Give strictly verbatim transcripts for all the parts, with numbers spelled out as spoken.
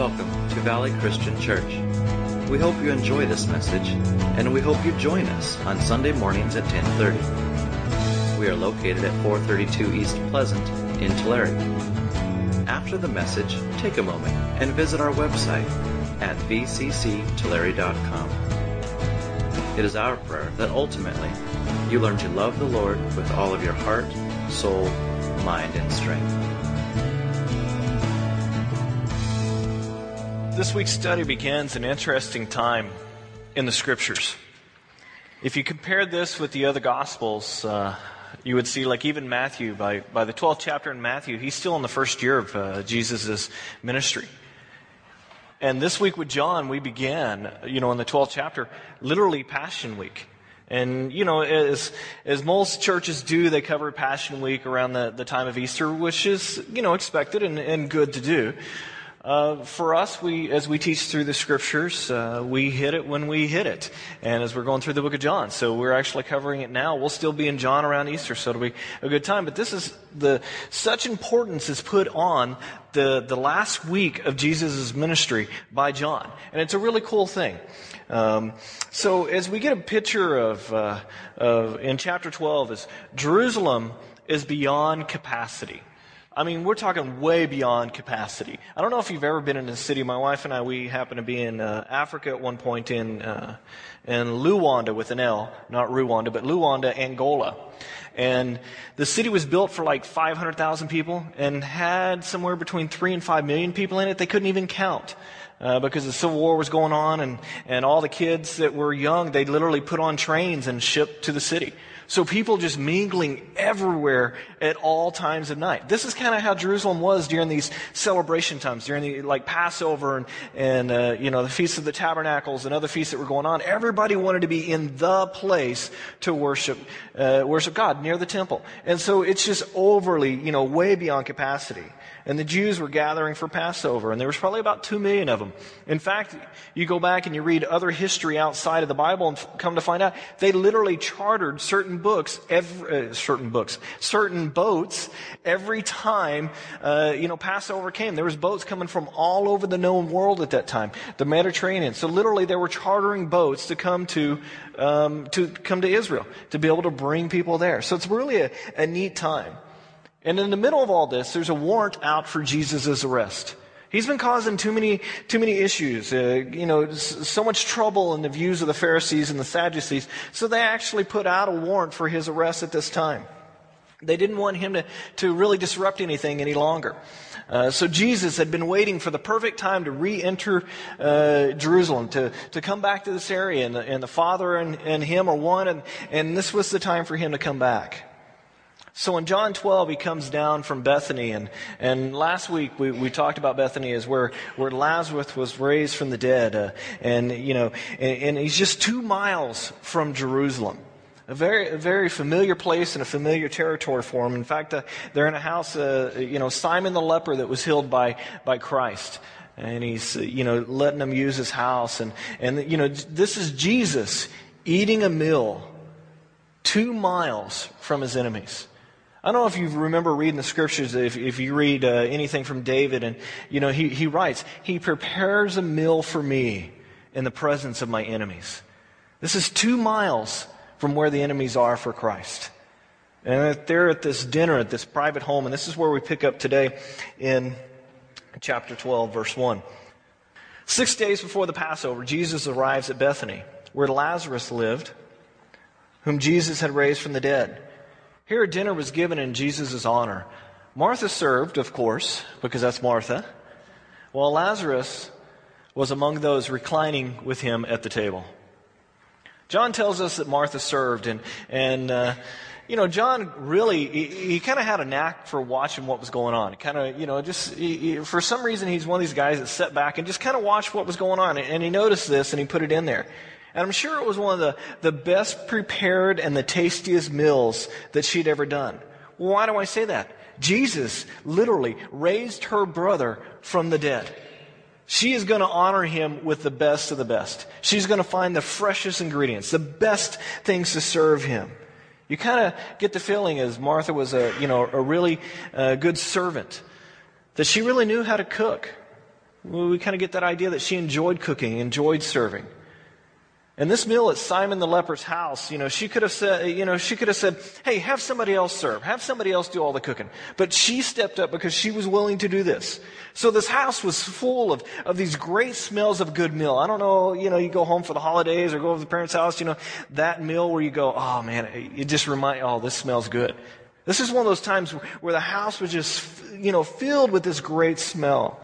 welcome to Valley Christian Church. We hope you enjoy this message, and we hope you join us on Sunday mornings at ten thirty. We are located at four thirty-two East Pleasant in Tulare. After the message, take a moment and visit our website at v c c tulare dot com. It is our prayer that ultimately you learn to love the Lord with all of your heart, soul, mind, and strength. This week's study begins an interesting time in the Scriptures. If you compare this with the other Gospels, uh, you would see, like even Matthew, by, by the twelfth chapter in Matthew, he's still in the first year of uh, Jesus' ministry. And this week with John, we began, you know, in the twelfth chapter, literally Passion Week. And, you know, as as most churches do, they cover Passion Week around the, the time of Easter, which is, you know, expected and, and good to do. Uh, for us, we as we teach through the Scriptures, uh, we hit it when we hit it, and as we're going through the book of John. So we're actually covering it now. We'll still be in John around Easter, so it'll be a good time. But this is the such importance is put on the, the last week of Jesus' ministry by John, and it's a really cool thing. Um, so as we get a picture of, uh, of in chapter twelve, is Jerusalem is beyond capacity. I mean, we're talking way beyond capacity. I don't know if you've ever been in a city. My wife and I, we happened to be in uh, Africa at one point in uh, in Luanda with an L, not Rwanda, but Luanda, Angola. And the city was built for like five hundred thousand people and had somewhere between three and five million people in it. They couldn't even count. Uh, because the Civil War was going on, and, and all the kids that were young, they literally put on trains and shipped to the city. So people just mingling everywhere at all times of night. This is kind of how Jerusalem was during these celebration times, during the like Passover and, and uh, you know, the Feast of the Tabernacles and other feasts that were going on. Everybody wanted to be in the place to worship, uh, worship God near the temple. And so it's just overly, you know, way beyond capacity. And the Jews were gathering for Passover, and there was probably about two million of them. In fact, you go back and you read other history outside of the Bible and f- come to find out, they literally chartered certain books, every, uh, certain books, certain boats every time, uh, you know, Passover came. There was boats coming from all over the known world at that time, the Mediterranean. So literally they were chartering boats to come to, um, to come to Israel, to be able to bring people there. So it's really a, a neat time. And in the middle of all this, there's a warrant out for Jesus' arrest. He's been causing too many, too many issues, uh, you know, so much trouble in the views of the Pharisees and the Sadducees. So they actually put out a warrant for his arrest at this time. They didn't want him to, to really disrupt anything any longer. Uh, so Jesus had been waiting for the perfect time to re-enter uh, Jerusalem, to, to come back to this area. And the, and the Father and, and him are one, and, and this was the time for him to come back. So in John twelve, he comes down from Bethany, and, and last week we, we talked about Bethany as where, where Lazarus was raised from the dead, uh, and you know, and, and he's just two miles from Jerusalem, a very a very familiar place and a familiar territory for him. In fact, uh, they're in a house, uh, you know, Simon the leper that was healed by by Christ. And he's, you know, letting him use his house, and and you know, this is Jesus eating a meal two miles from his enemies. I don't know if you remember reading the Scriptures, if, if you read uh, anything from David, and, you know, he, he writes, he prepares a meal for me in the presence of my enemies. This is two miles from where the enemies are for Christ. And they're at this dinner, at this private home, and this is where we pick up today in chapter twelve, verse one. Six days before the Passover, Jesus arrives at Bethany, where Lazarus lived, whom Jesus had raised from the dead. Here, dinner was given in Jesus' honor. Martha served, of course, because that's Martha, while Lazarus was among those reclining with him at the table. John tells us that Martha served, and, and uh, you know, John really, he, he kind of had a knack for watching what was going on. Kind of, you know, just, he, he, for some reason, he's one of these guys that sat back and just kind of watched what was going on, and, and he noticed this, and he put it in there. And I'm sure it was one of the, the best prepared and the tastiest meals that she'd ever done. Why do I say that? Jesus literally raised her brother from the dead. She is going to honor him with the best of the best. She's going to find the freshest ingredients, the best things to serve him. You kind of get the feeling as Martha was a, you know, a really uh, good servant, that she really knew how to cook. We kind of get that idea that she enjoyed cooking, enjoyed serving. And this meal at Simon the leper's house, you know, she could have said, you know, she could have said, hey, have somebody else serve, have somebody else do all the cooking. But she stepped up because she was willing to do this. So this house was full of, of these great smells of good meal. I don't know, you know, you go home for the holidays or go over to the parents' house, you know, that meal where you go, oh man, it just reminds, oh, this smells good. This is one of those times where the house was just, you know, filled with this great smell.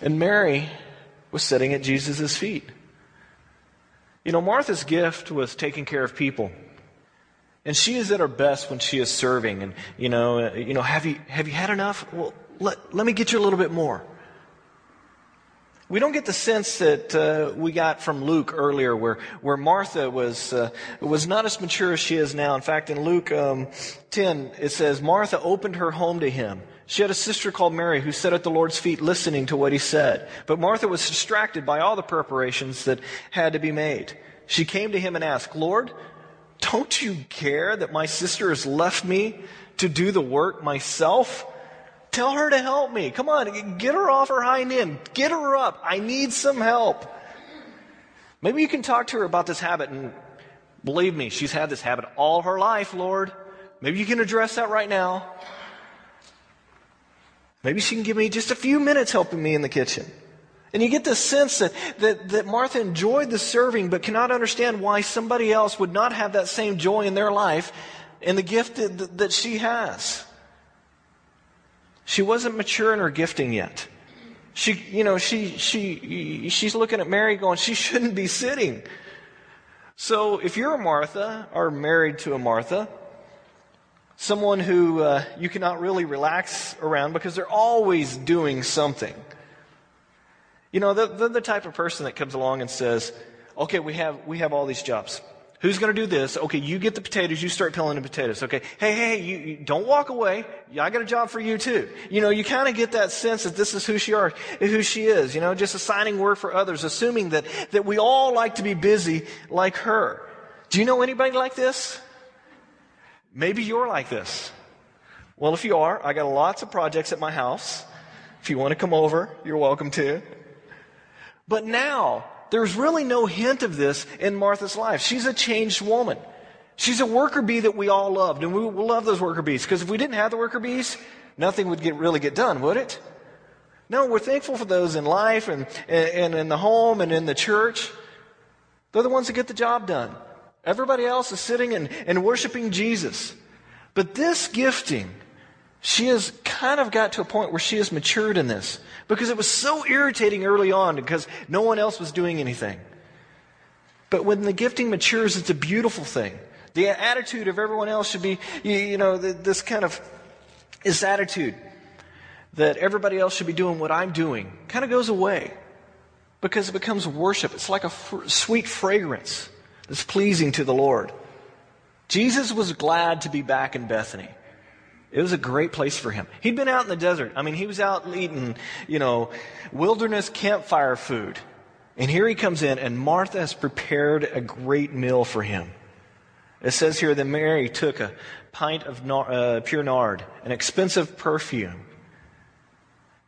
And Mary was sitting at Jesus' feet. You know, Martha's gift was taking care of people. And she is at her best when she is serving. And, you know, you know, have you have you had enough? Well, let, let me get you a little bit more. We don't get the sense that uh, we got from Luke earlier where, where Martha was uh, was not as mature as she is now. In fact, in Luke um, ten, it says, Martha opened her home to him. She had a sister called Mary who sat at the Lord's feet listening to what he said. But Martha was distracted by all the preparations that had to be made. She came to him and asked, Lord, don't you care that my sister has left me to do the work myself? Tell her to help me. Come on, get her off her hind end. Get her up. I need some help. Maybe you can talk to her about this habit. And believe me, she's had this habit all her life, Lord. Maybe you can address that right now. Maybe she can give me just a few minutes helping me in the kitchen. And you get the sense that, that, that Martha enjoyed the serving but cannot understand why somebody else would not have that same joy in their life and the gift that, that she has. She wasn't mature in her gifting yet. She, you know, she, she, she's looking at Mary going, she shouldn't be sitting. So if you're a Martha or married to a Martha, someone who uh, you cannot really relax around because they're always doing something. You know, they're, they're the type of person that comes along and says, okay, we have, we have all these jobs. Who's going to do this? Okay, you get the potatoes. You start peeling the potatoes. Okay, hey, hey, you, you don't walk away. I got a job for you too. You know, you kind of get that sense that this is who she are, who she is. You know, just assigning work for others, assuming that that we all like to be busy like her. Do you know anybody like this? Maybe you're like this. Well, if you are, I got lots of projects at my house. If you want to come over, you're welcome to. But now, there's really no hint of this in Martha's life. She's a changed woman. She's a worker bee that we all loved, and we love those worker bees, because if we didn't have the worker bees, nothing would get really get done, would it? No, we're thankful for those in life and, and in the home and in the church. They're the ones that get the job done. Everybody else is sitting and, and worshiping Jesus. But this gifting, she has kind of got to a point where she has matured in this, because it was so irritating early on because no one else was doing anything. But when the gifting matures, it's a beautiful thing. The attitude of everyone else should be, you, you know, this kind of, this attitude that everybody else should be doing what I'm doing kind of goes away because it becomes worship. It's like a f- sweet fragrance that's pleasing to the Lord. Jesus was glad to be back in Bethany. It was a great place for him. He'd been out in the desert. I mean, he was out eating, you know, wilderness campfire food. And here he comes in, and Martha has prepared a great meal for him. It says here that Mary took a pint of nard, uh, pure nard, an expensive perfume.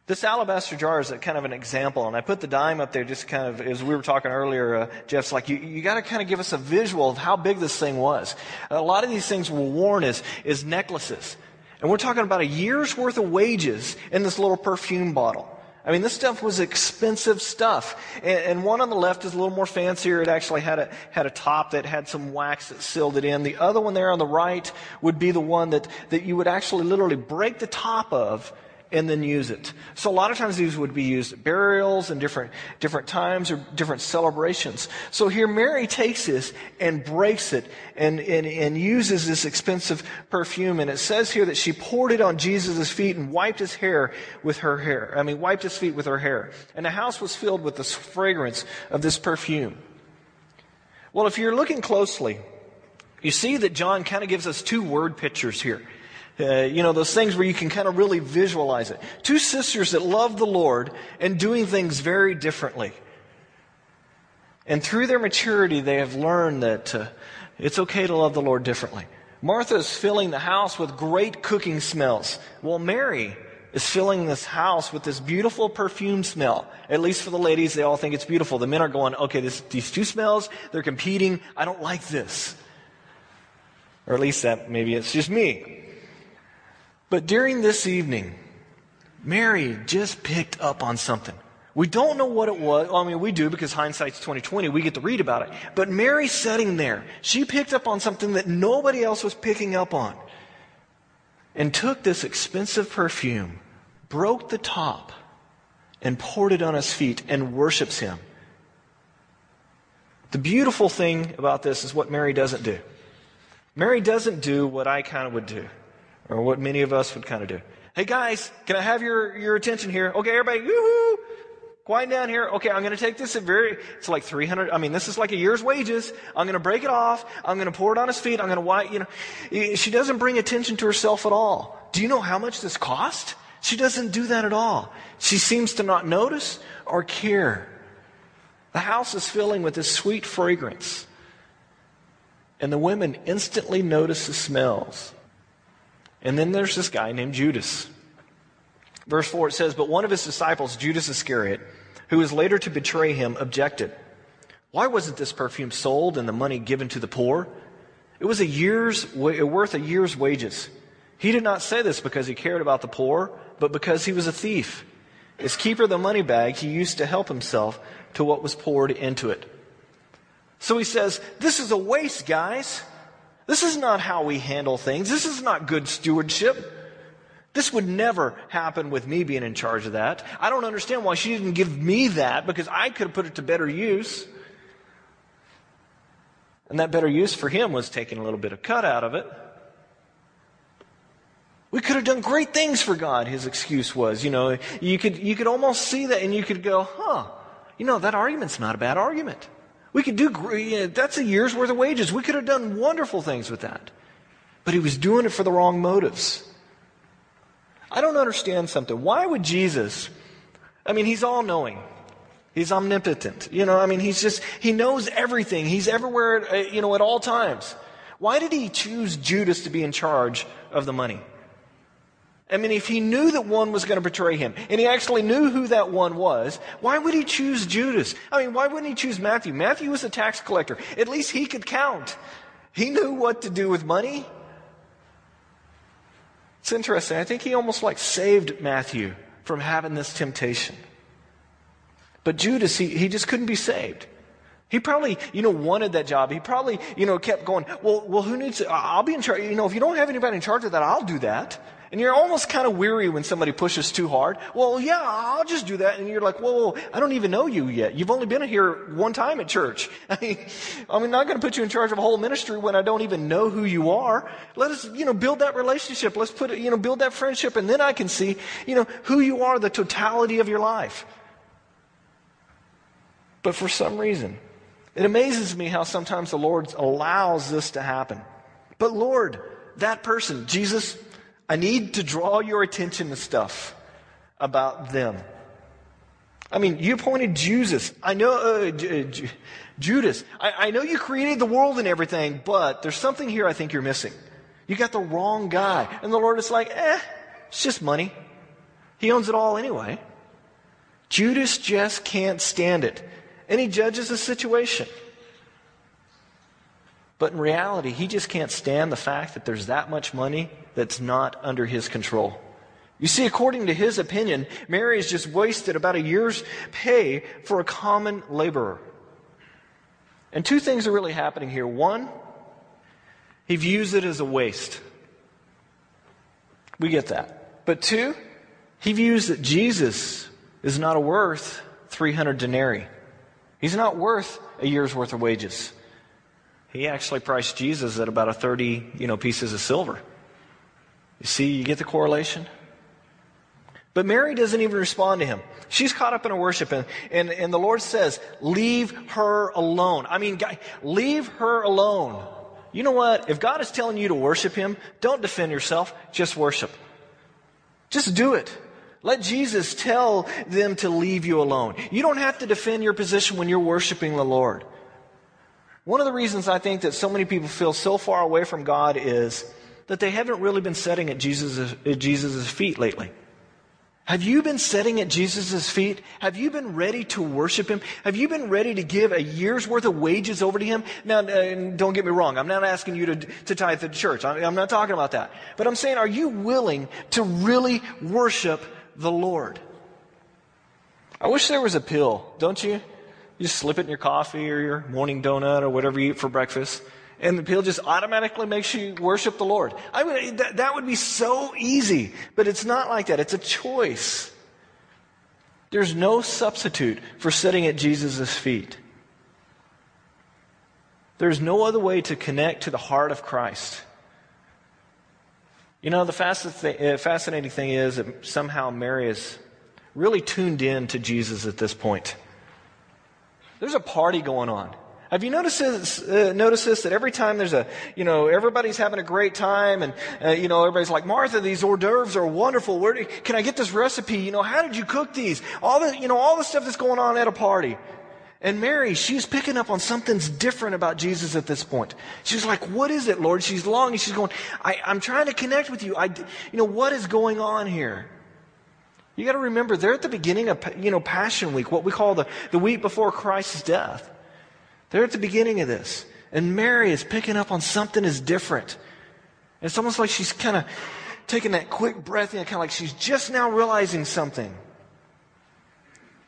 This alabaster jar is a kind of an example, and I put the dime up there just kind of, as we were talking earlier, uh, Jeff's like, you, you got to kind of give us a visual of how big this thing was. A lot of these things were worn as, as necklaces. And we're talking about a year's worth of wages in this little perfume bottle. I mean, this stuff was expensive stuff. And, and one on the left is a little more fancier. It actually had a, had a top that had some wax that sealed it in. The other one there on the right would be the one that, that you would actually literally break the top of and then use it. So a lot of times these would be used at burials and different, different times or different celebrations. So here Mary takes this and breaks it and, and, and uses this expensive perfume. And it says here that she poured it on Jesus' feet and wiped his hair with her hair. I mean, wiped his feet with her hair. And the house was filled with the fragrance of this perfume. Well, if you're looking closely, you see that John kind of gives us two word pictures here. Uh, you know, those things where you can kind of really visualize it. Two sisters that love the Lord and doing things very differently. And through their maturity, they have learned that uh, it's okay to love the Lord differently. Martha is filling the house with great cooking smells. Well, Mary is filling this house with this beautiful perfume smell. At least for the ladies, they all think it's beautiful. The men are going, okay, this, these two smells, they're competing. I don't like this. Or at least that maybe it's just me. But during this evening, Mary just picked up on something. We don't know what it was. Well, I mean, we do because hindsight's twenty twenty. We get to read about it. But Mary's sitting there. She picked up on something that nobody else was picking up on, and took this expensive perfume, broke the top, and poured it on his feet and worships him. The beautiful thing about this is what Mary doesn't do. Mary doesn't do what I kind of would do, or what many of us would kind of do. Hey guys, can I have your, your attention here? Okay, everybody, woo-hoo! Quiet down here. Okay, I'm going to take this at very, it's like three hundred, I mean, this is like a year's wages. I'm going to break it off. I'm going to pour it on his feet. I'm going to, wipe, you know, she doesn't bring attention to herself at all. Do you know how much this cost? She doesn't do that at all. She seems to not notice or care. The house is filling with this sweet fragrance, and the women instantly notice the smells. And then there's this guy named Judas. Verse four, it says, but one of his disciples, Judas Iscariot, who was later to betray him, objected. Why wasn't this perfume sold and the money given to the poor? It was a year's worth a year's wages. He did not say this because he cared about the poor, but because he was a thief. As keeper of the money bag, he used to help himself to what was poured into it. So he says, this is a waste, guys. This is not how we handle things. This is not good stewardship. This would never happen with me being in charge of that. I don't understand why she didn't give me that, because I could have put it to better use. And that better use for him was taking a little bit of cut out of it. We could have done great things for God, his excuse was. You know, you could, you could almost see that, and you could go, huh, you know, that argument's not a bad argument. We could do, you know, that's a year's worth of wages. We could have done wonderful things with that. But he was doing it for the wrong motives. I don't understand something. Why would Jesus, I mean, he's all-knowing. He's omnipotent. You know, I mean, he's just, he knows everything. He's everywhere, you know, at all times. Why did he choose Judas to be in charge of the money? I mean, if he knew that one was going to betray him, and he actually knew who that one was, why would he choose Judas? I mean, why wouldn't he choose Matthew? Matthew was a tax collector. At least he could count. He knew what to do with money. It's interesting. I think he almost like saved Matthew from having this temptation. But Judas, he, he just couldn't be saved. He probably, you know, wanted that job. He probably, you know, kept going, well, well, who needs it? I'll be in charge. You know, if you don't have anybody in charge of that, I'll do that. And you're almost kind of weary when somebody pushes too hard. Well, yeah, I'll just do that. And you're like, whoa, whoa, I don't even know you yet. You've only been here one time at church. I mean, I'm not going to put you in charge of a whole ministry when I don't even know who you are. Let us, you know, build that relationship. Let's put, you know, build that friendship. And then I can see, you know, who you are, the totality of your life. But for some reason, it amazes me how sometimes the Lord allows this to happen. But Lord, that person, Jesus, I need to draw your attention to stuff about them. I mean, you appointed Judas. I know uh, J- J- Judas. I-, I know you created the world and everything, but there's something here I think you're missing. You got the wrong guy. And the Lord is like, eh, it's just money. He owns it all anyway. Judas just can't stand it. And he judges the situation. But in reality, he just can't stand the fact that there's that much money that's not under his control. You see, according to his opinion, Mary has just wasted about a year's pay for a common laborer. And two things are really happening here. One, he views it as a waste. We get that. But two, he views that Jesus is not worth three hundred denarii. He's not worth a year's worth of wages. He actually priced Jesus at about a thirty, you know, pieces of silver. You see, you get the correlation? But Mary doesn't even respond to him. She's caught up in her worship, and, and, and the Lord says, leave her alone. I mean, God, leave her alone. You know what? If God is telling you to worship him, don't defend yourself. Just worship. Just do it. Let Jesus tell them to leave you alone. You don't have to defend your position when you're worshiping the Lord. One of the reasons I think that so many people feel so far away from God is that they haven't really been sitting at Jesus' at Jesus' feet lately. Have you been sitting at Jesus' feet? Have you been ready to worship him? Have you been ready to give a year's worth of wages over to him? Now, uh, don't get me wrong. I'm not asking you to, to tithe to the church. I'm, I'm not talking about that. But I'm saying, are you willing to really worship the Lord? I wish there was a pill, don't you? You just slip it in your coffee or your morning donut or whatever you eat for breakfast, and the pill just automatically makes you worship the Lord. I mean, that, that would be so easy, but it's not like that. It's a choice. There's no substitute for sitting at Jesus' feet. There's no other way to connect to the heart of Christ. You know, the fascinating thing is that somehow Mary is really tuned in to Jesus at this point. There's a party going on. Have you noticed this, uh, noticed this, that every time there's a, you know, everybody's having a great time and, uh, you know, everybody's like, Martha, these hors d'oeuvres are wonderful. Where do, can I get this recipe? You know, how did you cook these? All the, you know, all the stuff that's going on at a party. And Mary, she's picking up on something's different about Jesus at this point. She's like, what is it, Lord? She's longing. She's going, I, I'm trying to connect with you. I, you know, what is going on here? You got to remember, they're at the beginning of, you know, Passion Week, what we call the, the week before Christ's death. They're at the beginning of this. And Mary is picking up on something is different. It's almost like she's kind of taking that quick breath in, kind of like she's just now realizing something.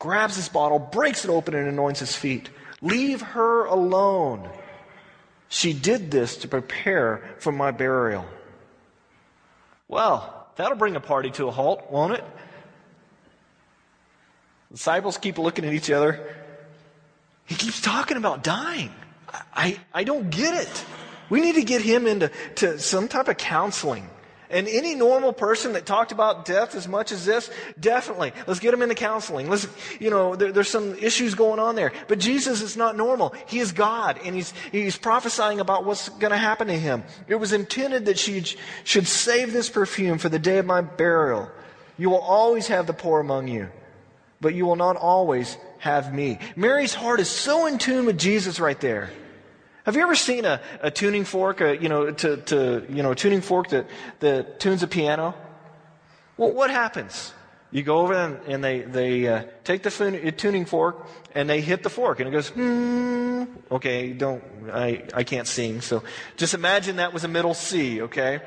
Grabs this bottle, breaks it open, and anoints his feet. Leave her alone. She did this to prepare for my burial. Well, that'll bring a party to a halt, won't it? Disciples keep looking at each other. He keeps talking about dying. I, I, I don't get it. We need to get him into to some type of counseling. And any normal person that talked about death as much as this, definitely. Let's get him into counseling. Let's, you know, there, there's some issues going on there. But Jesus is not normal. He is God, and he's, he's prophesying about what's going to happen to him. It was intended that she should save this perfume for the day of my burial. You will always have the poor among you, but you will not always have me. Mary's heart is so in tune with Jesus right there. Have you ever seen a, a tuning fork, a, you know, to, to, you know, a tuning fork that, that tunes a piano? Well, what happens? You go over and, and they, they uh, take the fun, tuning fork and they hit the fork and it goes, hmm, okay, don't, I, I can't sing. So just imagine that was a middle C, okay?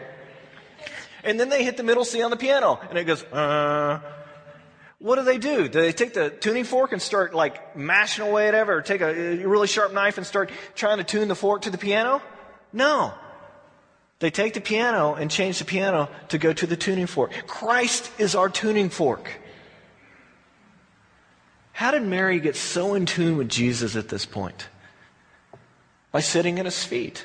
And then they hit the middle C on the piano and it goes, uh, what do they do? Do they take the tuning fork and start like mashing away at it, or take a really sharp knife and start trying to tune the fork to the piano? No. They take the piano and change the piano to go to the tuning fork. Christ is our tuning fork. How did Mary get so in tune with Jesus at this point? By sitting at his feet.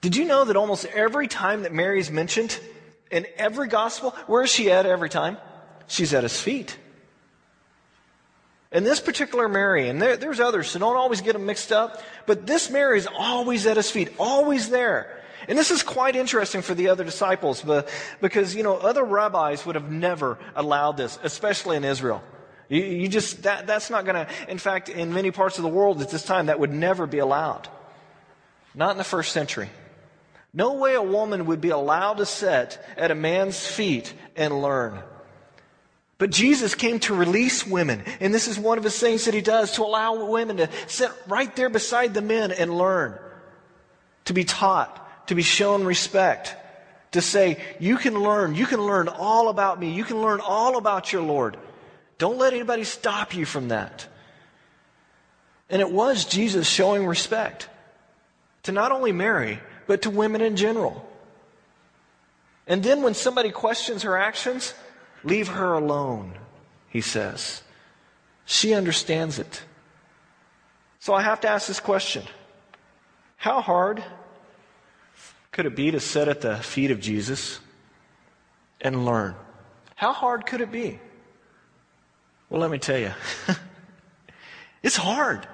Did you know that almost every time that Mary is mentioned in every gospel, where is she at every time? She's at his feet. And this particular Mary, and there, there's others, so don't always get them mixed up, but this Mary is always at his feet, always there. And this is quite interesting for the other disciples, but, because, you know, other rabbis would have never allowed this, especially in Israel. You, you just, that, that's not going to, in fact, in many parts of the world at this time, that would never be allowed. Not in the first century. No way a woman would be allowed to sit at a man's feet and learn. But Jesus came to release women, and this is one of his things that he does, to allow women to sit right there beside the men and learn, to be taught, to be shown respect, to say, you can learn, you can learn all about me, you can learn all about your Lord. Don't let anybody stop you from that. And it was Jesus showing respect to not only Mary, but to women in general. And then when somebody questions her actions, leave her alone, he says. She understands it. So I have to ask this question. How hard could it be to sit at the feet of Jesus and learn? How hard could it be? Well, let me tell you. It's hard.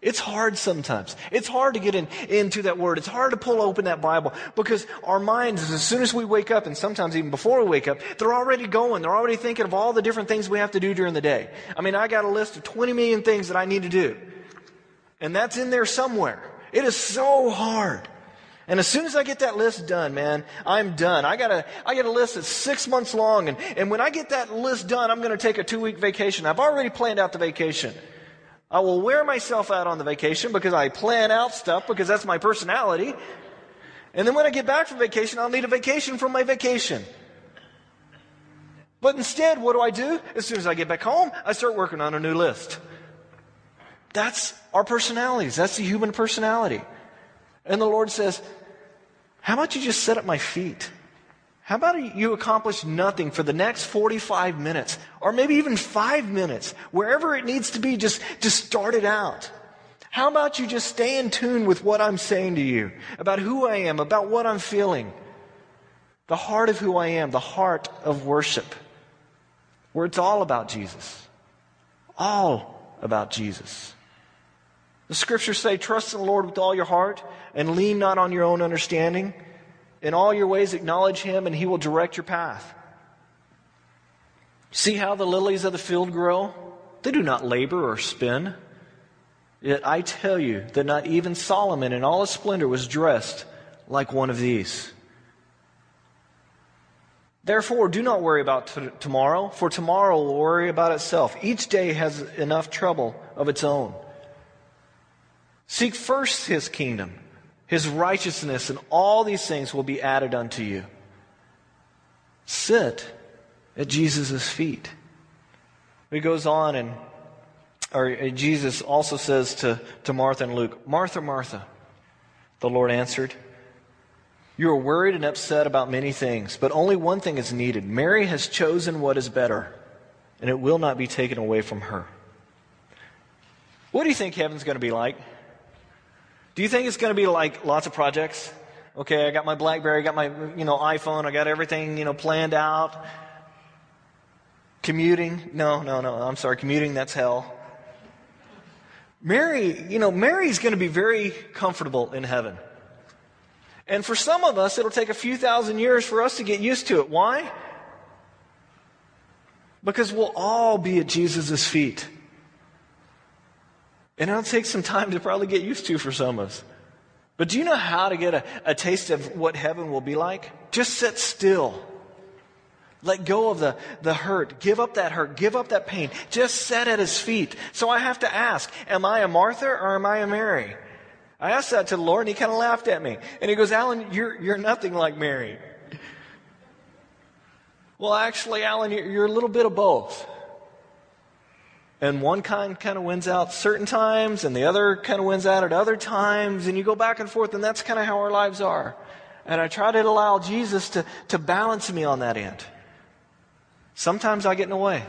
It's hard sometimes. It's hard to get in, into that word. It's hard to pull open that Bible because our minds, as soon as we wake up, and sometimes even before we wake up, they're already going. They're already thinking of all the different things we have to do during the day. I mean, I got a list of twenty million things that I need to do. And that's in there somewhere. It is so hard. And as soon as I get that list done, man, I'm done. I got a, I got a list that's six months long. And, and when I get that list done, I'm going to take a two-week vacation. I've already planned out the vacation. I will wear myself out on the vacation because I plan out stuff because that's my personality. And then when I get back from vacation, I'll need a vacation from my vacation. But instead, what do I do? As soon as I get back home, I start working on a new list. That's our personalities. That's the human personality. And the Lord says, how about you just sit at my feet? How about you accomplish nothing for the next forty-five minutes or maybe even five minutes, wherever it needs to be, just, just start it out. How about you just stay in tune with what I'm saying to you, about who I am, about what I'm feeling, the heart of who I am, the heart of worship, where it's all about Jesus, all about Jesus. The scriptures say, trust in the Lord with all your heart and lean not on your own understanding. In all your ways acknowledge him and he will direct your path. See how the lilies of the field grow? They do not labor or spin. Yet I tell you that not even Solomon in all his splendor was dressed like one of these. Therefore, do not worry about t- tomorrow, for tomorrow will worry about itself. Each day has enough trouble of its own. Seek first his kingdom, his righteousness, and all these things will be added unto you. Sit at Jesus' feet. He goes on, and or Jesus also says to, to Martha and Luke, Martha, Martha, the Lord answered, you are worried and upset about many things, but only one thing is needed. Mary has chosen what is better, and it will not be taken away from her. What do you think heaven's going to be like? Do you think it's going to be like lots of projects? Okay, I got my BlackBerry, I got my you know iPhone, I got everything you know planned out. Commuting? No, no, no. I'm sorry, commuting, that's hell. Mary, you know, Mary's going to be very comfortable in heaven. And for some of us, it'll take a few thousand years for us to get used to it. Why? Because we'll all be at Jesus' feet. And it'll take some time to probably get used to for some of us. But do you know how to get a, a taste of what heaven will be like? Just sit still. Let go of the, the hurt. Give up that hurt. Give up that pain. Just sit at his feet. So I have to ask, am I a Martha or am I a Mary? I asked that to the Lord and he kind of laughed at me. And he goes, Alan, you're, you're nothing like Mary. Well, actually, Alan, you're, you're a little bit of both. And one kind kind of wins out certain times, and the other kind of wins out at other times, and you go back and forth, and that's kind of how our lives are. And I try to allow Jesus to, to balance me on that end. Sometimes I get in the way,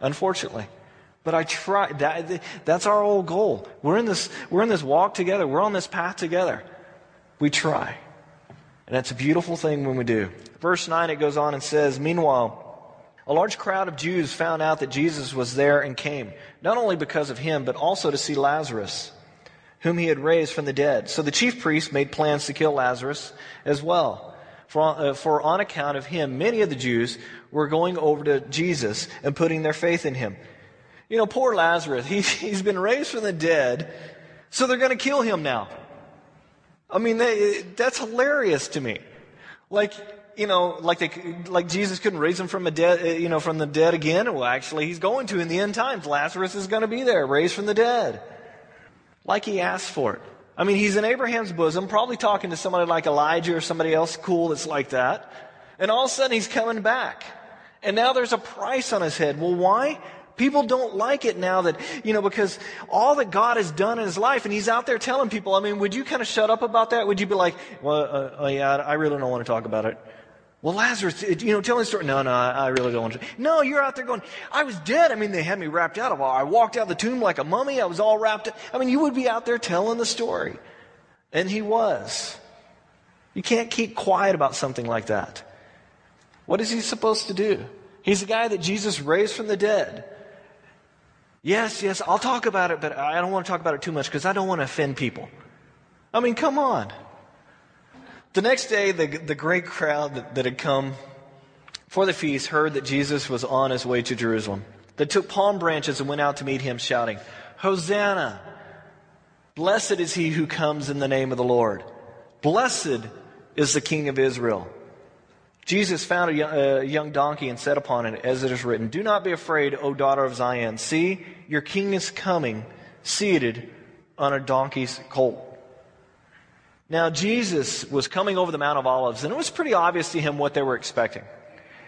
unfortunately. But I try. That, that's our old goal. We're in this, we're in this walk together. We're on this path together. We try. And that's a beautiful thing when we do. Verse nine, it goes on and says, meanwhile, a large crowd of Jews found out that Jesus was there and came, not only because of him, but also to see Lazarus, whom he had raised from the dead. So the chief priests made plans to kill Lazarus as well. For, uh, for on account of him, many of the Jews were going over to Jesus and putting their faith in him. You know, poor Lazarus, he, he's been raised from the dead, so they're going to kill him now. I mean, they, that's hilarious to me. Like... You know, like they, like Jesus couldn't raise him from a dead, you know, from the dead again. Well, actually, he's going to in the end times. Lazarus is going to be there, raised from the dead, like he asked for it. I mean, he's in Abraham's bosom, probably talking to somebody like Elijah or somebody else cool that's like that. And all of a sudden, he's coming back, and now there's a price on his head. Well, why? People don't like it now that, you know, because all that God has done in his life, and he's out there telling people. I mean, would you kind of shut up about that? Would you be like, well, uh, oh yeah, I really don't want to talk about it. Well, Lazarus, you know, telling the story. No, no, I really don't want to. No, you're out there going, I was dead. I mean, they had me wrapped out of all. I walked out of the tomb like a mummy. I was all wrapped up. I mean, you would be out there telling the story. And he was. You can't keep quiet about something like that. What is he supposed to do? He's the guy that Jesus raised from the dead. Yes, yes, I'll talk about it, but I don't want to talk about it too much because I don't want to offend people. I mean, come on. The next day, the, the great crowd that, that had come for the feast heard that Jesus was on his way to Jerusalem. They took palm branches and went out to meet him, shouting, Hosanna! Blessed is he who comes in the name of the Lord. Blessed is the King of Israel. Jesus found a young donkey and sat upon it, as it is written, do not be afraid, O daughter of Zion. See, your king is coming, seated on a donkey's colt. Now, Jesus was coming over the Mount of Olives, and it was pretty obvious to him what they were expecting.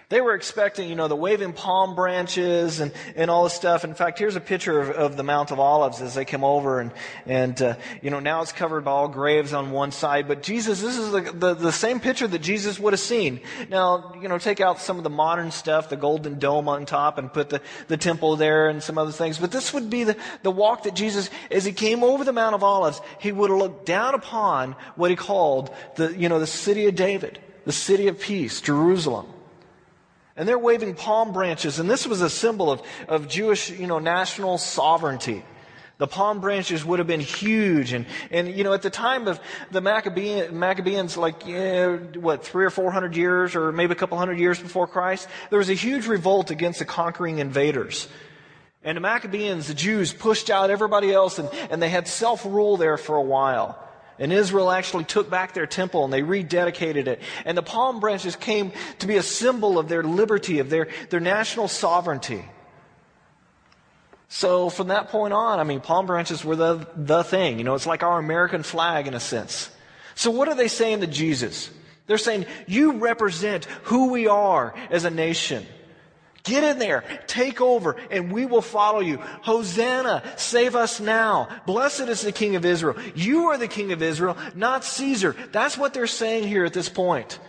They were expecting, you know, the waving palm branches and, and all this stuff. In fact, here's a picture of, of the Mount of Olives as they come over. And, and uh, you know, now it's covered by all graves on one side. But Jesus, this is the, the, the same picture that Jesus would have seen. Now, you know, take out some of the modern stuff, the golden dome on top, and put the, the temple there and some other things. But this would be the, the walk that Jesus, as he came over the Mount of Olives, he would have looked down upon what he called the, you know, the city of David, the city of peace, Jerusalem. And they're waving palm branches. And this was a symbol of, of Jewish, you know, national sovereignty. The palm branches would have been huge. And, and you know, at the time of the Maccabean, Maccabeans, like, yeah, what, three or four hundred years or maybe a couple hundred years before Christ, there was a huge revolt against the conquering invaders. And the Maccabeans, the Jews, pushed out everybody else, and, and they had self-rule there for a while. And Israel actually took back their temple and they rededicated it. And the palm branches came to be a symbol of their liberty, of their, their national sovereignty. So from that point on, I mean, palm branches were the, the thing. You know, it's like our American flag in a sense. So what are they saying to Jesus? They're saying, you represent who we are as a nation. Get in there, take over, and we will follow you. Hosanna, save us now. Blessed is the King of Israel. You are the King of Israel, not Caesar. That's what they're saying here at this point.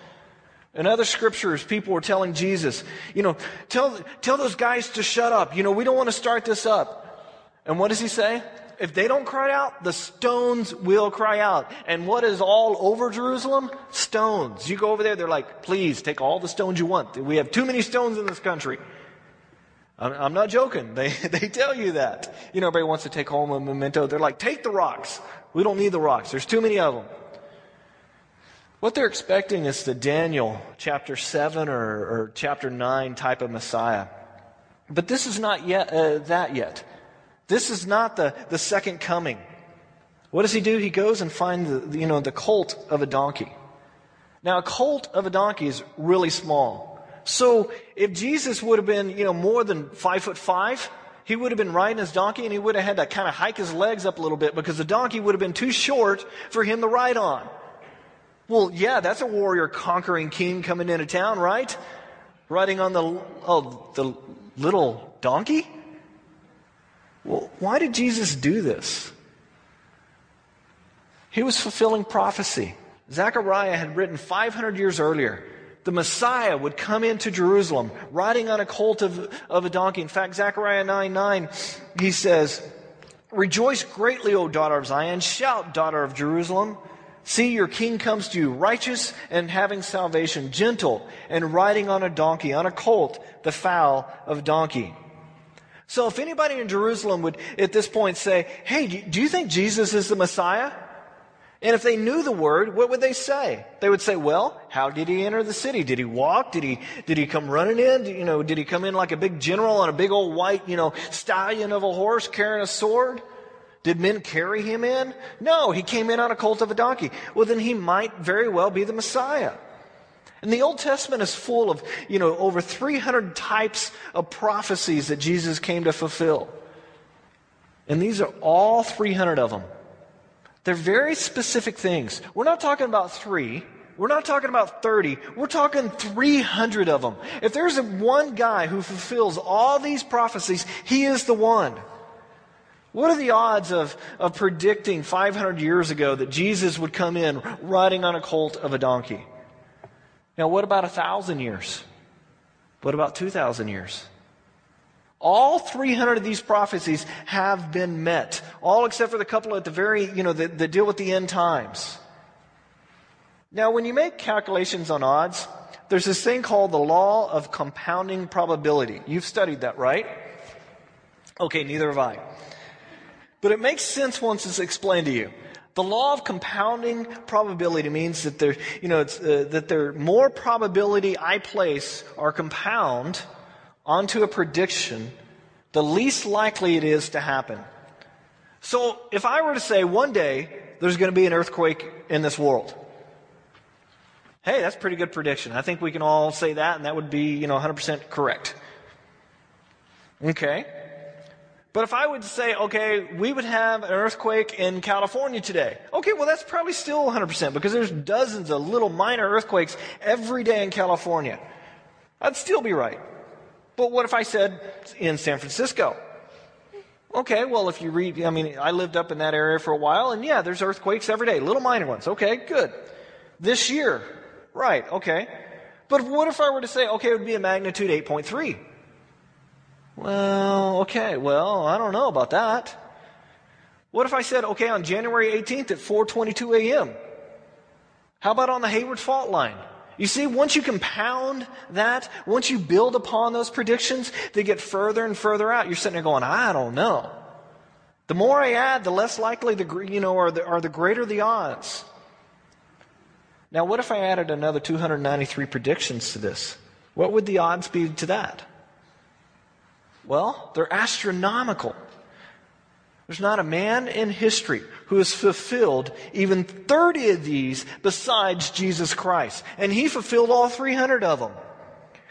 In other scriptures, people were telling Jesus, you know, tell, tell those guys to shut up. You know, we don't want to start this up. And what does he say? If they don't cry out, the stones will cry out. And what is all over Jerusalem? Stones. You go over there, they're like, please take all the stones you want. We have too many stones in this country. I'm, I'm not joking. They they tell you that. You know, everybody wants to take home a memento. They're like, take the rocks. We don't need the rocks. There's too many of them. What they're expecting is the Daniel chapter seven or, or chapter nine type of Messiah. But this is not yet uh, that yet. This is not the, the second coming. What does he do? He goes and finds the, you know, the colt of a donkey. Now, a colt of a donkey is really small. So if Jesus would have been, you know, more than five foot five, he would have been riding his donkey and he would have had to kind of hike his legs up a little bit because the donkey would have been too short for him to ride on. Well, yeah, that's a warrior conquering king coming into town, right? Riding on the, oh, the little donkey? Well, why did Jesus do this? He was fulfilling prophecy. Zechariah had written five hundred years earlier, the Messiah would come into Jerusalem riding on a colt of, of a donkey. In fact, Zechariah nine nine, he says, rejoice greatly, O daughter of Zion. Shout, daughter of Jerusalem. See, your king comes to you, righteous and having salvation, gentle and riding on a donkey, on a colt, the foal of a donkey. So if anybody in Jerusalem would at this point say, hey, do you think Jesus is the Messiah? And if they knew the word, what would they say? They would say, well, how did he enter the city? Did he walk? Did he, did he come running in? You know, did he come in like a big general on a big old white, you know, stallion of a horse carrying a sword? Did men carry him in? No, he came in on a colt of a donkey. Well, then he might very well be the Messiah. And the Old Testament is full of, you know, over three hundred types of prophecies that Jesus came to fulfill. And these are all three hundred of them. They're very specific things. We're not talking about three. We're not talking about thirty. We're talking three hundred of them. If there's one guy who fulfills all these prophecies, he is the one. What are the odds of, of predicting five hundred years ago that Jesus would come in riding on a colt of a donkey? Now, what about one thousand years? What about two thousand years? All three hundred of these prophecies have been met, all except for the couple at the very, you know, that, that deal with the end times. Now, when you make calculations on odds, there's this thing called the law of compounding probability. You've studied that, right? Okay, neither have I. But it makes sense once it's explained to you. The law of compounding probability means that there, you know, it's, uh, that there more probability I place or compound onto a prediction, the least likely it is to happen. So if I were to say one day there's going to be an earthquake in this world, Hey, that's a pretty good prediction. I think we can all say that, and that would be, you know, one hundred percent correct. Okay. But if I would say, okay, we would have an earthquake in California today. Okay, well, that's probably still one hundred percent because there's dozens of little minor earthquakes every day in California. I'd still be right. But what if I said in San Francisco? Okay, well, if you read, I mean, I lived up in that area for a while, and yeah, there's earthquakes every day, little minor ones. Okay, good. This year. Right, okay. But what if I were to say, okay, it would be a magnitude eight point three? Well, okay, well, I don't know about that. What if I said, okay, on January eighteenth at four twenty-two a.m.? How about on the Hayward Fault Line? You see, once you compound that, once you build upon those predictions, they get further and further out. You're sitting there going, I don't know. The more I add, the less likely, the you know, are the, are the greater the odds. Now, what if I added another two hundred ninety-three predictions to this? What would the odds be to that? Well, they're astronomical. There's not a man in history who has fulfilled even thirty of these besides Jesus Christ. And he fulfilled all three hundred of them.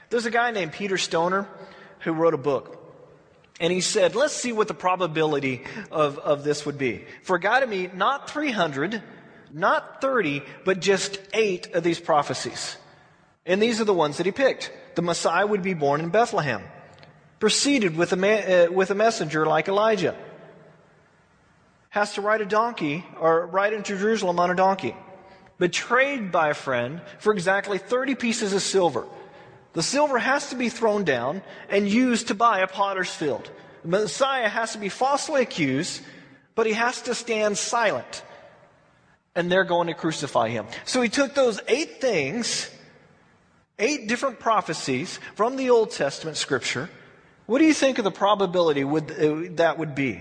There's a guy named Peter Stoner who wrote a book. And he said, let's see what the probability of, of this would be. For a guy to meet not three hundred... not thirty, but just eight of these prophecies. And these are the ones that he picked. The Messiah would be born in Bethlehem, preceded with a, man, uh, with a messenger like Elijah. Has to ride a donkey, or ride into Jerusalem on a donkey. Betrayed by a friend for exactly thirty pieces of silver. The silver has to be thrown down and used to buy a potter's field. The Messiah has to be falsely accused, but he has to stand silent. And they're going to crucify him. So he took those eight things, eight different prophecies from the Old Testament scripture. What do you think of the probability would, uh, that would be?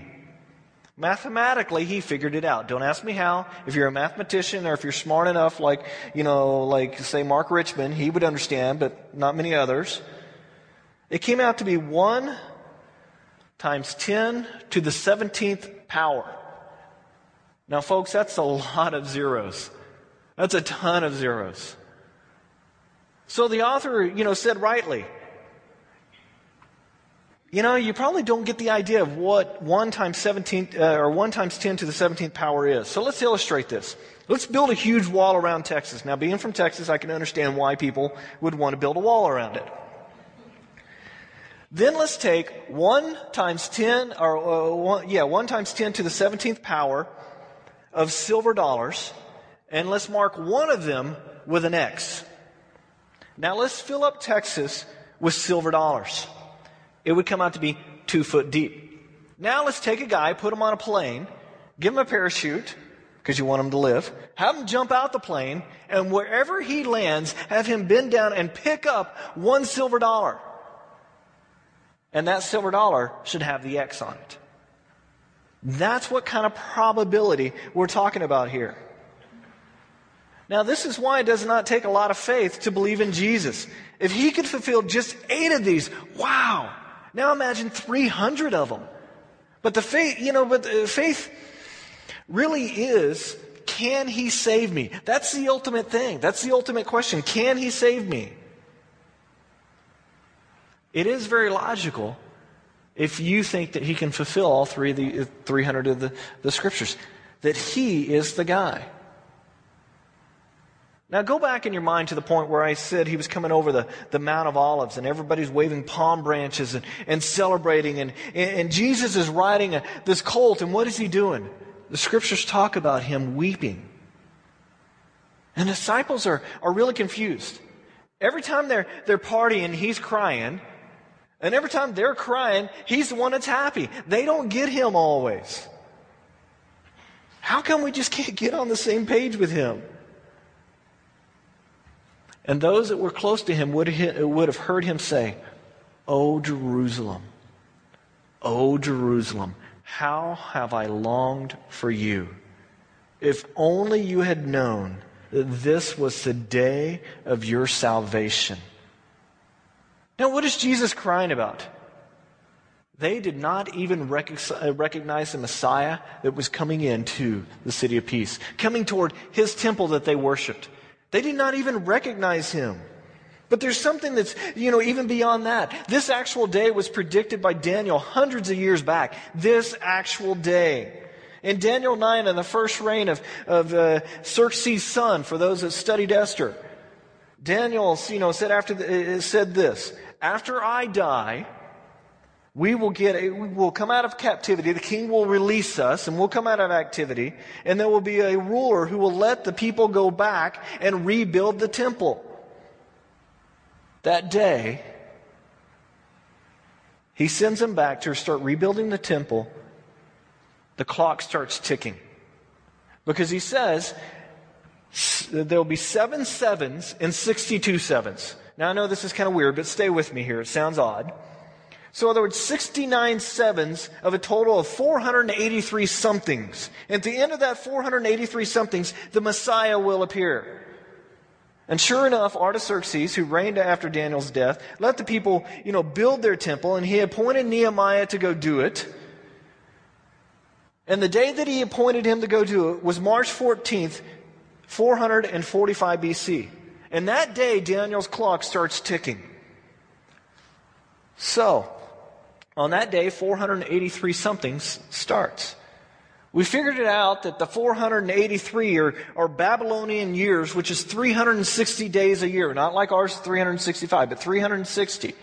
Mathematically, he figured it out. Don't ask me how. If you're a mathematician or if you're smart enough, like, you know, like, say, Mark Richman, he would understand, but not many others. It came out to be one times ten to the seventeenth power. Now, folks, that's a lot of zeros. That's a ton of zeros. So the author, you know, said rightly, you know, you probably don't get the idea of what one times seventeen, uh, or one times ten to the seventeenth power is. So let's illustrate this. Let's build a huge wall around Texas. Now, being from Texas, I can understand why people would want to build a wall around it. Then let's take one times ten, or uh, one, yeah, one times ten to the seventeenth power of silver dollars, and let's mark one of them with an X. Now let's fill up Texas with silver dollars. It would come out to be two foot deep. Now let's take a guy, put him on a plane, give him a parachute, because you want him to live, have him jump out the plane, and wherever he lands, have him bend down and pick up one silver dollar. And that silver dollar should have the X on it. That's what kind of probability we're talking about here. Now, this is why it does not take a lot of faith to believe in Jesus. If he could fulfill just eight of these, wow! Now imagine three hundred of them. But the faith, you know, but the faith really is, can he save me? That's the ultimate thing. That's the ultimate question. Can he save me? It is very logical if you think that he can fulfill all three of the three hundred of the, the scriptures, that he is the guy. Now go back in your mind to the point where I said he was coming over the, the Mount of Olives and everybody's waving palm branches and, and celebrating, and, and Jesus is riding a, this colt, and what is he doing? The scriptures talk about him weeping. And the disciples are, are really confused. Every time they're, they're partying, he's crying. And every time they're crying, he's the one that's happy. They don't get him always. How come we just can't get on the same page with him? And those that were close to him would have heard him say, "O Jerusalem, O Jerusalem, how have I longed for you. If only you had known that this was the day of your salvation." Now, what is Jesus crying about? They did not even rec- recognize the Messiah that was coming into the city of peace, coming toward his temple that they worshiped. They did not even recognize him. But there's something that's, you know, even beyond that. This actual day was predicted by Daniel hundreds of years back. This actual day. In Daniel nine, in the first reign of, of uh, Xerxes' son, for those that studied Esther, Daniel, you know, said, after the, said this, after I die, we will get, we will come out of captivity, the king will release us, and we'll come out of activity, and there will be a ruler who will let the people go back and rebuild the temple. That day, he sends them back to start rebuilding the temple. The clock starts ticking. Because he says there'll be seven sevens and sixty-two sevens. Now I know this is kind of weird, but stay with me here. It sounds odd. So in other words, sixty-nine sevens of a total of four hundred eighty-three somethings. And at the end of that four hundred eighty-three somethings, the Messiah will appear. And sure enough, Artaxerxes, who reigned after Daniel's death, let the people, you know, build their temple, and he appointed Nehemiah to go do it. And the day that he appointed him to go do it was March fourteenth, four forty-five B C. And that day, Daniel's clock starts ticking. So, on that day, four hundred eighty-three somethings starts. We figured it out that the four hundred eighty-three are, are Babylonian years, which is three hundred sixty days a year. Not like ours, three hundred sixty-five, but three hundred sixty.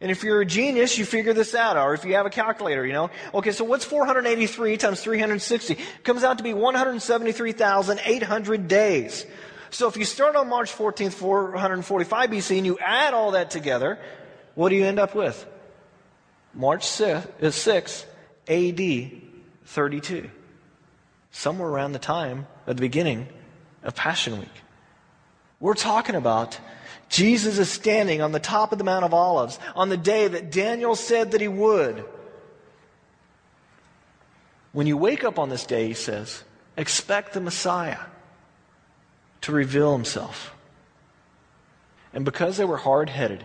And if you're a genius, you figure this out, or if you have a calculator, you know. Okay, so what's four hundred eighty-three times three hundred sixty? Comes out to be one hundred seventy-three thousand eight hundred days. So if you start on March fourteenth, four forty-five B C, and you add all that together, what do you end up with? March sixth, A D thirty-two. Somewhere around the time at the beginning of Passion Week. We're talking about Jesus is standing on the top of the Mount of Olives on the day that Daniel said that he would. When you wake up on this day, he says, expect the Messiah to reveal himself. And because they were hard-headed,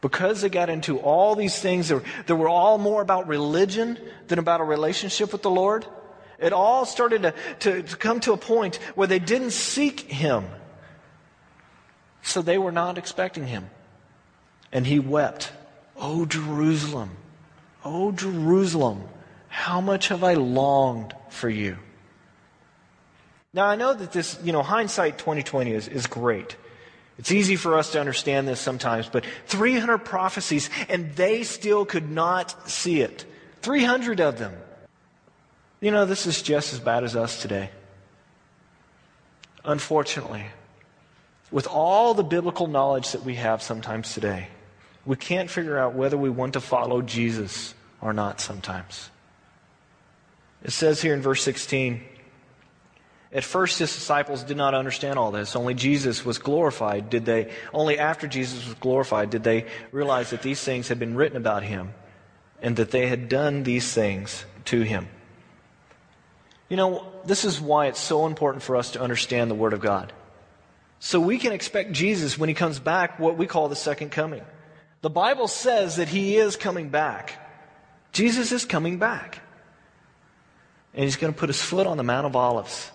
because they got into all these things that were, that were all more about religion than about a relationship with the Lord, it all started to, to, to come to a point where they didn't seek him. So they were not expecting him. And he wept, "Oh, Jerusalem, oh, Jerusalem, how much have I longed for you." Now, I know that this, you know, hindsight twenty twenty is, is great. It's easy for us to understand this sometimes, but three hundred prophecies, and they still could not see it. three hundred of them. You know, this is just as bad as us today. Unfortunately, with all the biblical knowledge that we have sometimes today, we can't figure out whether we want to follow Jesus or not sometimes. It says here in verse sixteen, at first his disciples did not understand all this. Only Jesus was glorified did they, only after Jesus was glorified did they realize that these things had been written about him and that they had done these things to him. You know, this is why it's so important for us to understand the Word of God. So we can expect Jesus, when he comes back, what we call the second coming. The Bible says that he is coming back. Jesus is coming back. And he's going to put his foot on the Mount of Olives.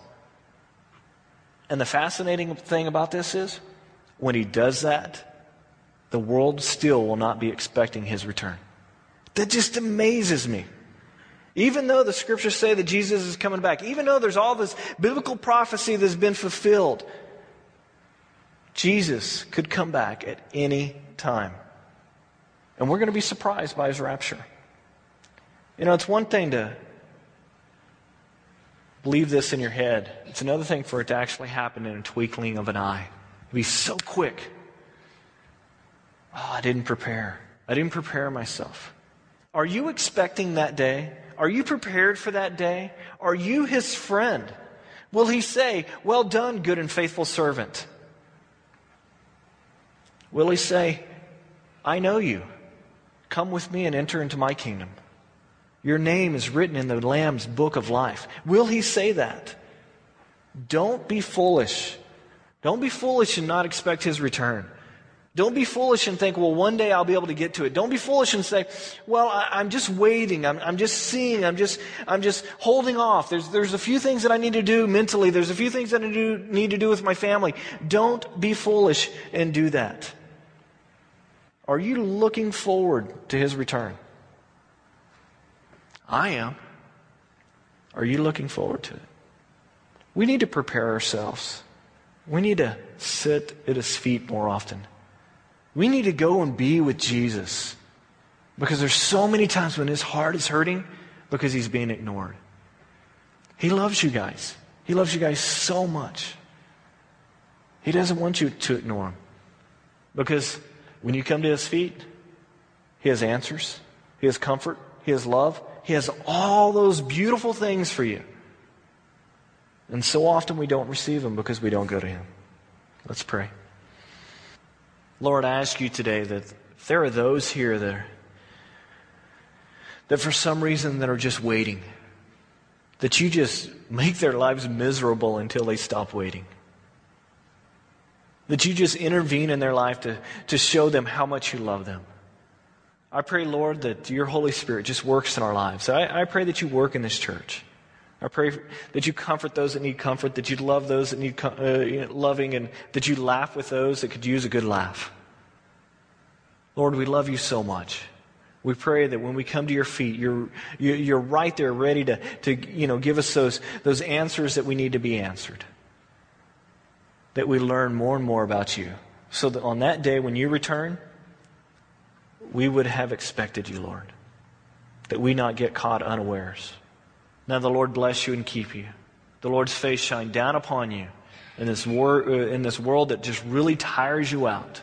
And the fascinating thing about this is, when he does that, the world still will not be expecting his return. That just amazes me. Even though the scriptures say that Jesus is coming back, even though there's all this biblical prophecy that's been fulfilled, Jesus could come back at any time. And we're going to be surprised by his rapture. You know, it's one thing to believe this in your head. It's another thing for it to actually happen in a twinkling of an eye. It'd be so quick. Oh, I didn't prepare. I didn't prepare myself. Are you expecting that day? Are you prepared for that day? Are you his friend? Will he say, "Well done, good and faithful servant"? Will he say, "I know you. Come with me and enter into my kingdom. Your name is written in the Lamb's book of life"? Will he say that? Don't be foolish. Don't be foolish and not expect his return. Don't be foolish and think, well, one day I'll be able to get to it. Don't be foolish and say, well, I, I'm just waiting. I'm, I'm just seeing. I'm just, I'm just holding off. There's, there's a few things that I need to do mentally. There's a few things that I do, need to do with my family. Don't be foolish and do that. Are you looking forward to his return? I am. Are you looking forward to it? We need to prepare ourselves. We need to sit at his feet more often. We need to go and be with Jesus, because there's so many times when his heart is hurting because he's being ignored. He loves you guys. He loves you guys so much. He doesn't want you to ignore him, because when you come to his feet, he has answers, he has comfort, he has love, he has all those beautiful things for you. And so often we don't receive him because we don't go to him. Let's pray. Lord, I ask you today that if there are those here that, are, that for some reason that are just waiting, that you just make their lives miserable until they stop waiting. That you just intervene in their life to, to show them how much you love them. I pray, Lord, that your Holy Spirit just works in our lives. I, I pray that you work in this church. I pray that you comfort those that need comfort, that you love those that need uh, loving, and that you laugh with those that could use a good laugh. Lord, we love you so much. We pray that when we come to your feet, you're, you're right there ready to, to you know, give us those, those answers that we need to be answered. That we learn more and more about you, so that on that day when you return, we would have expected you, Lord. That we not get caught unawares. Now the Lord bless you and keep you. The Lord's face shine down upon you in this, war, uh, in this world that just really tires you out.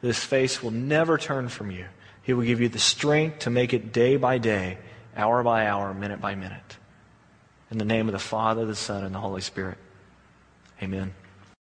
This face will never turn from you. He will give you the strength to make it day by day, hour by hour, minute by minute. In the name of the Father, the Son, and the Holy Spirit. Amen.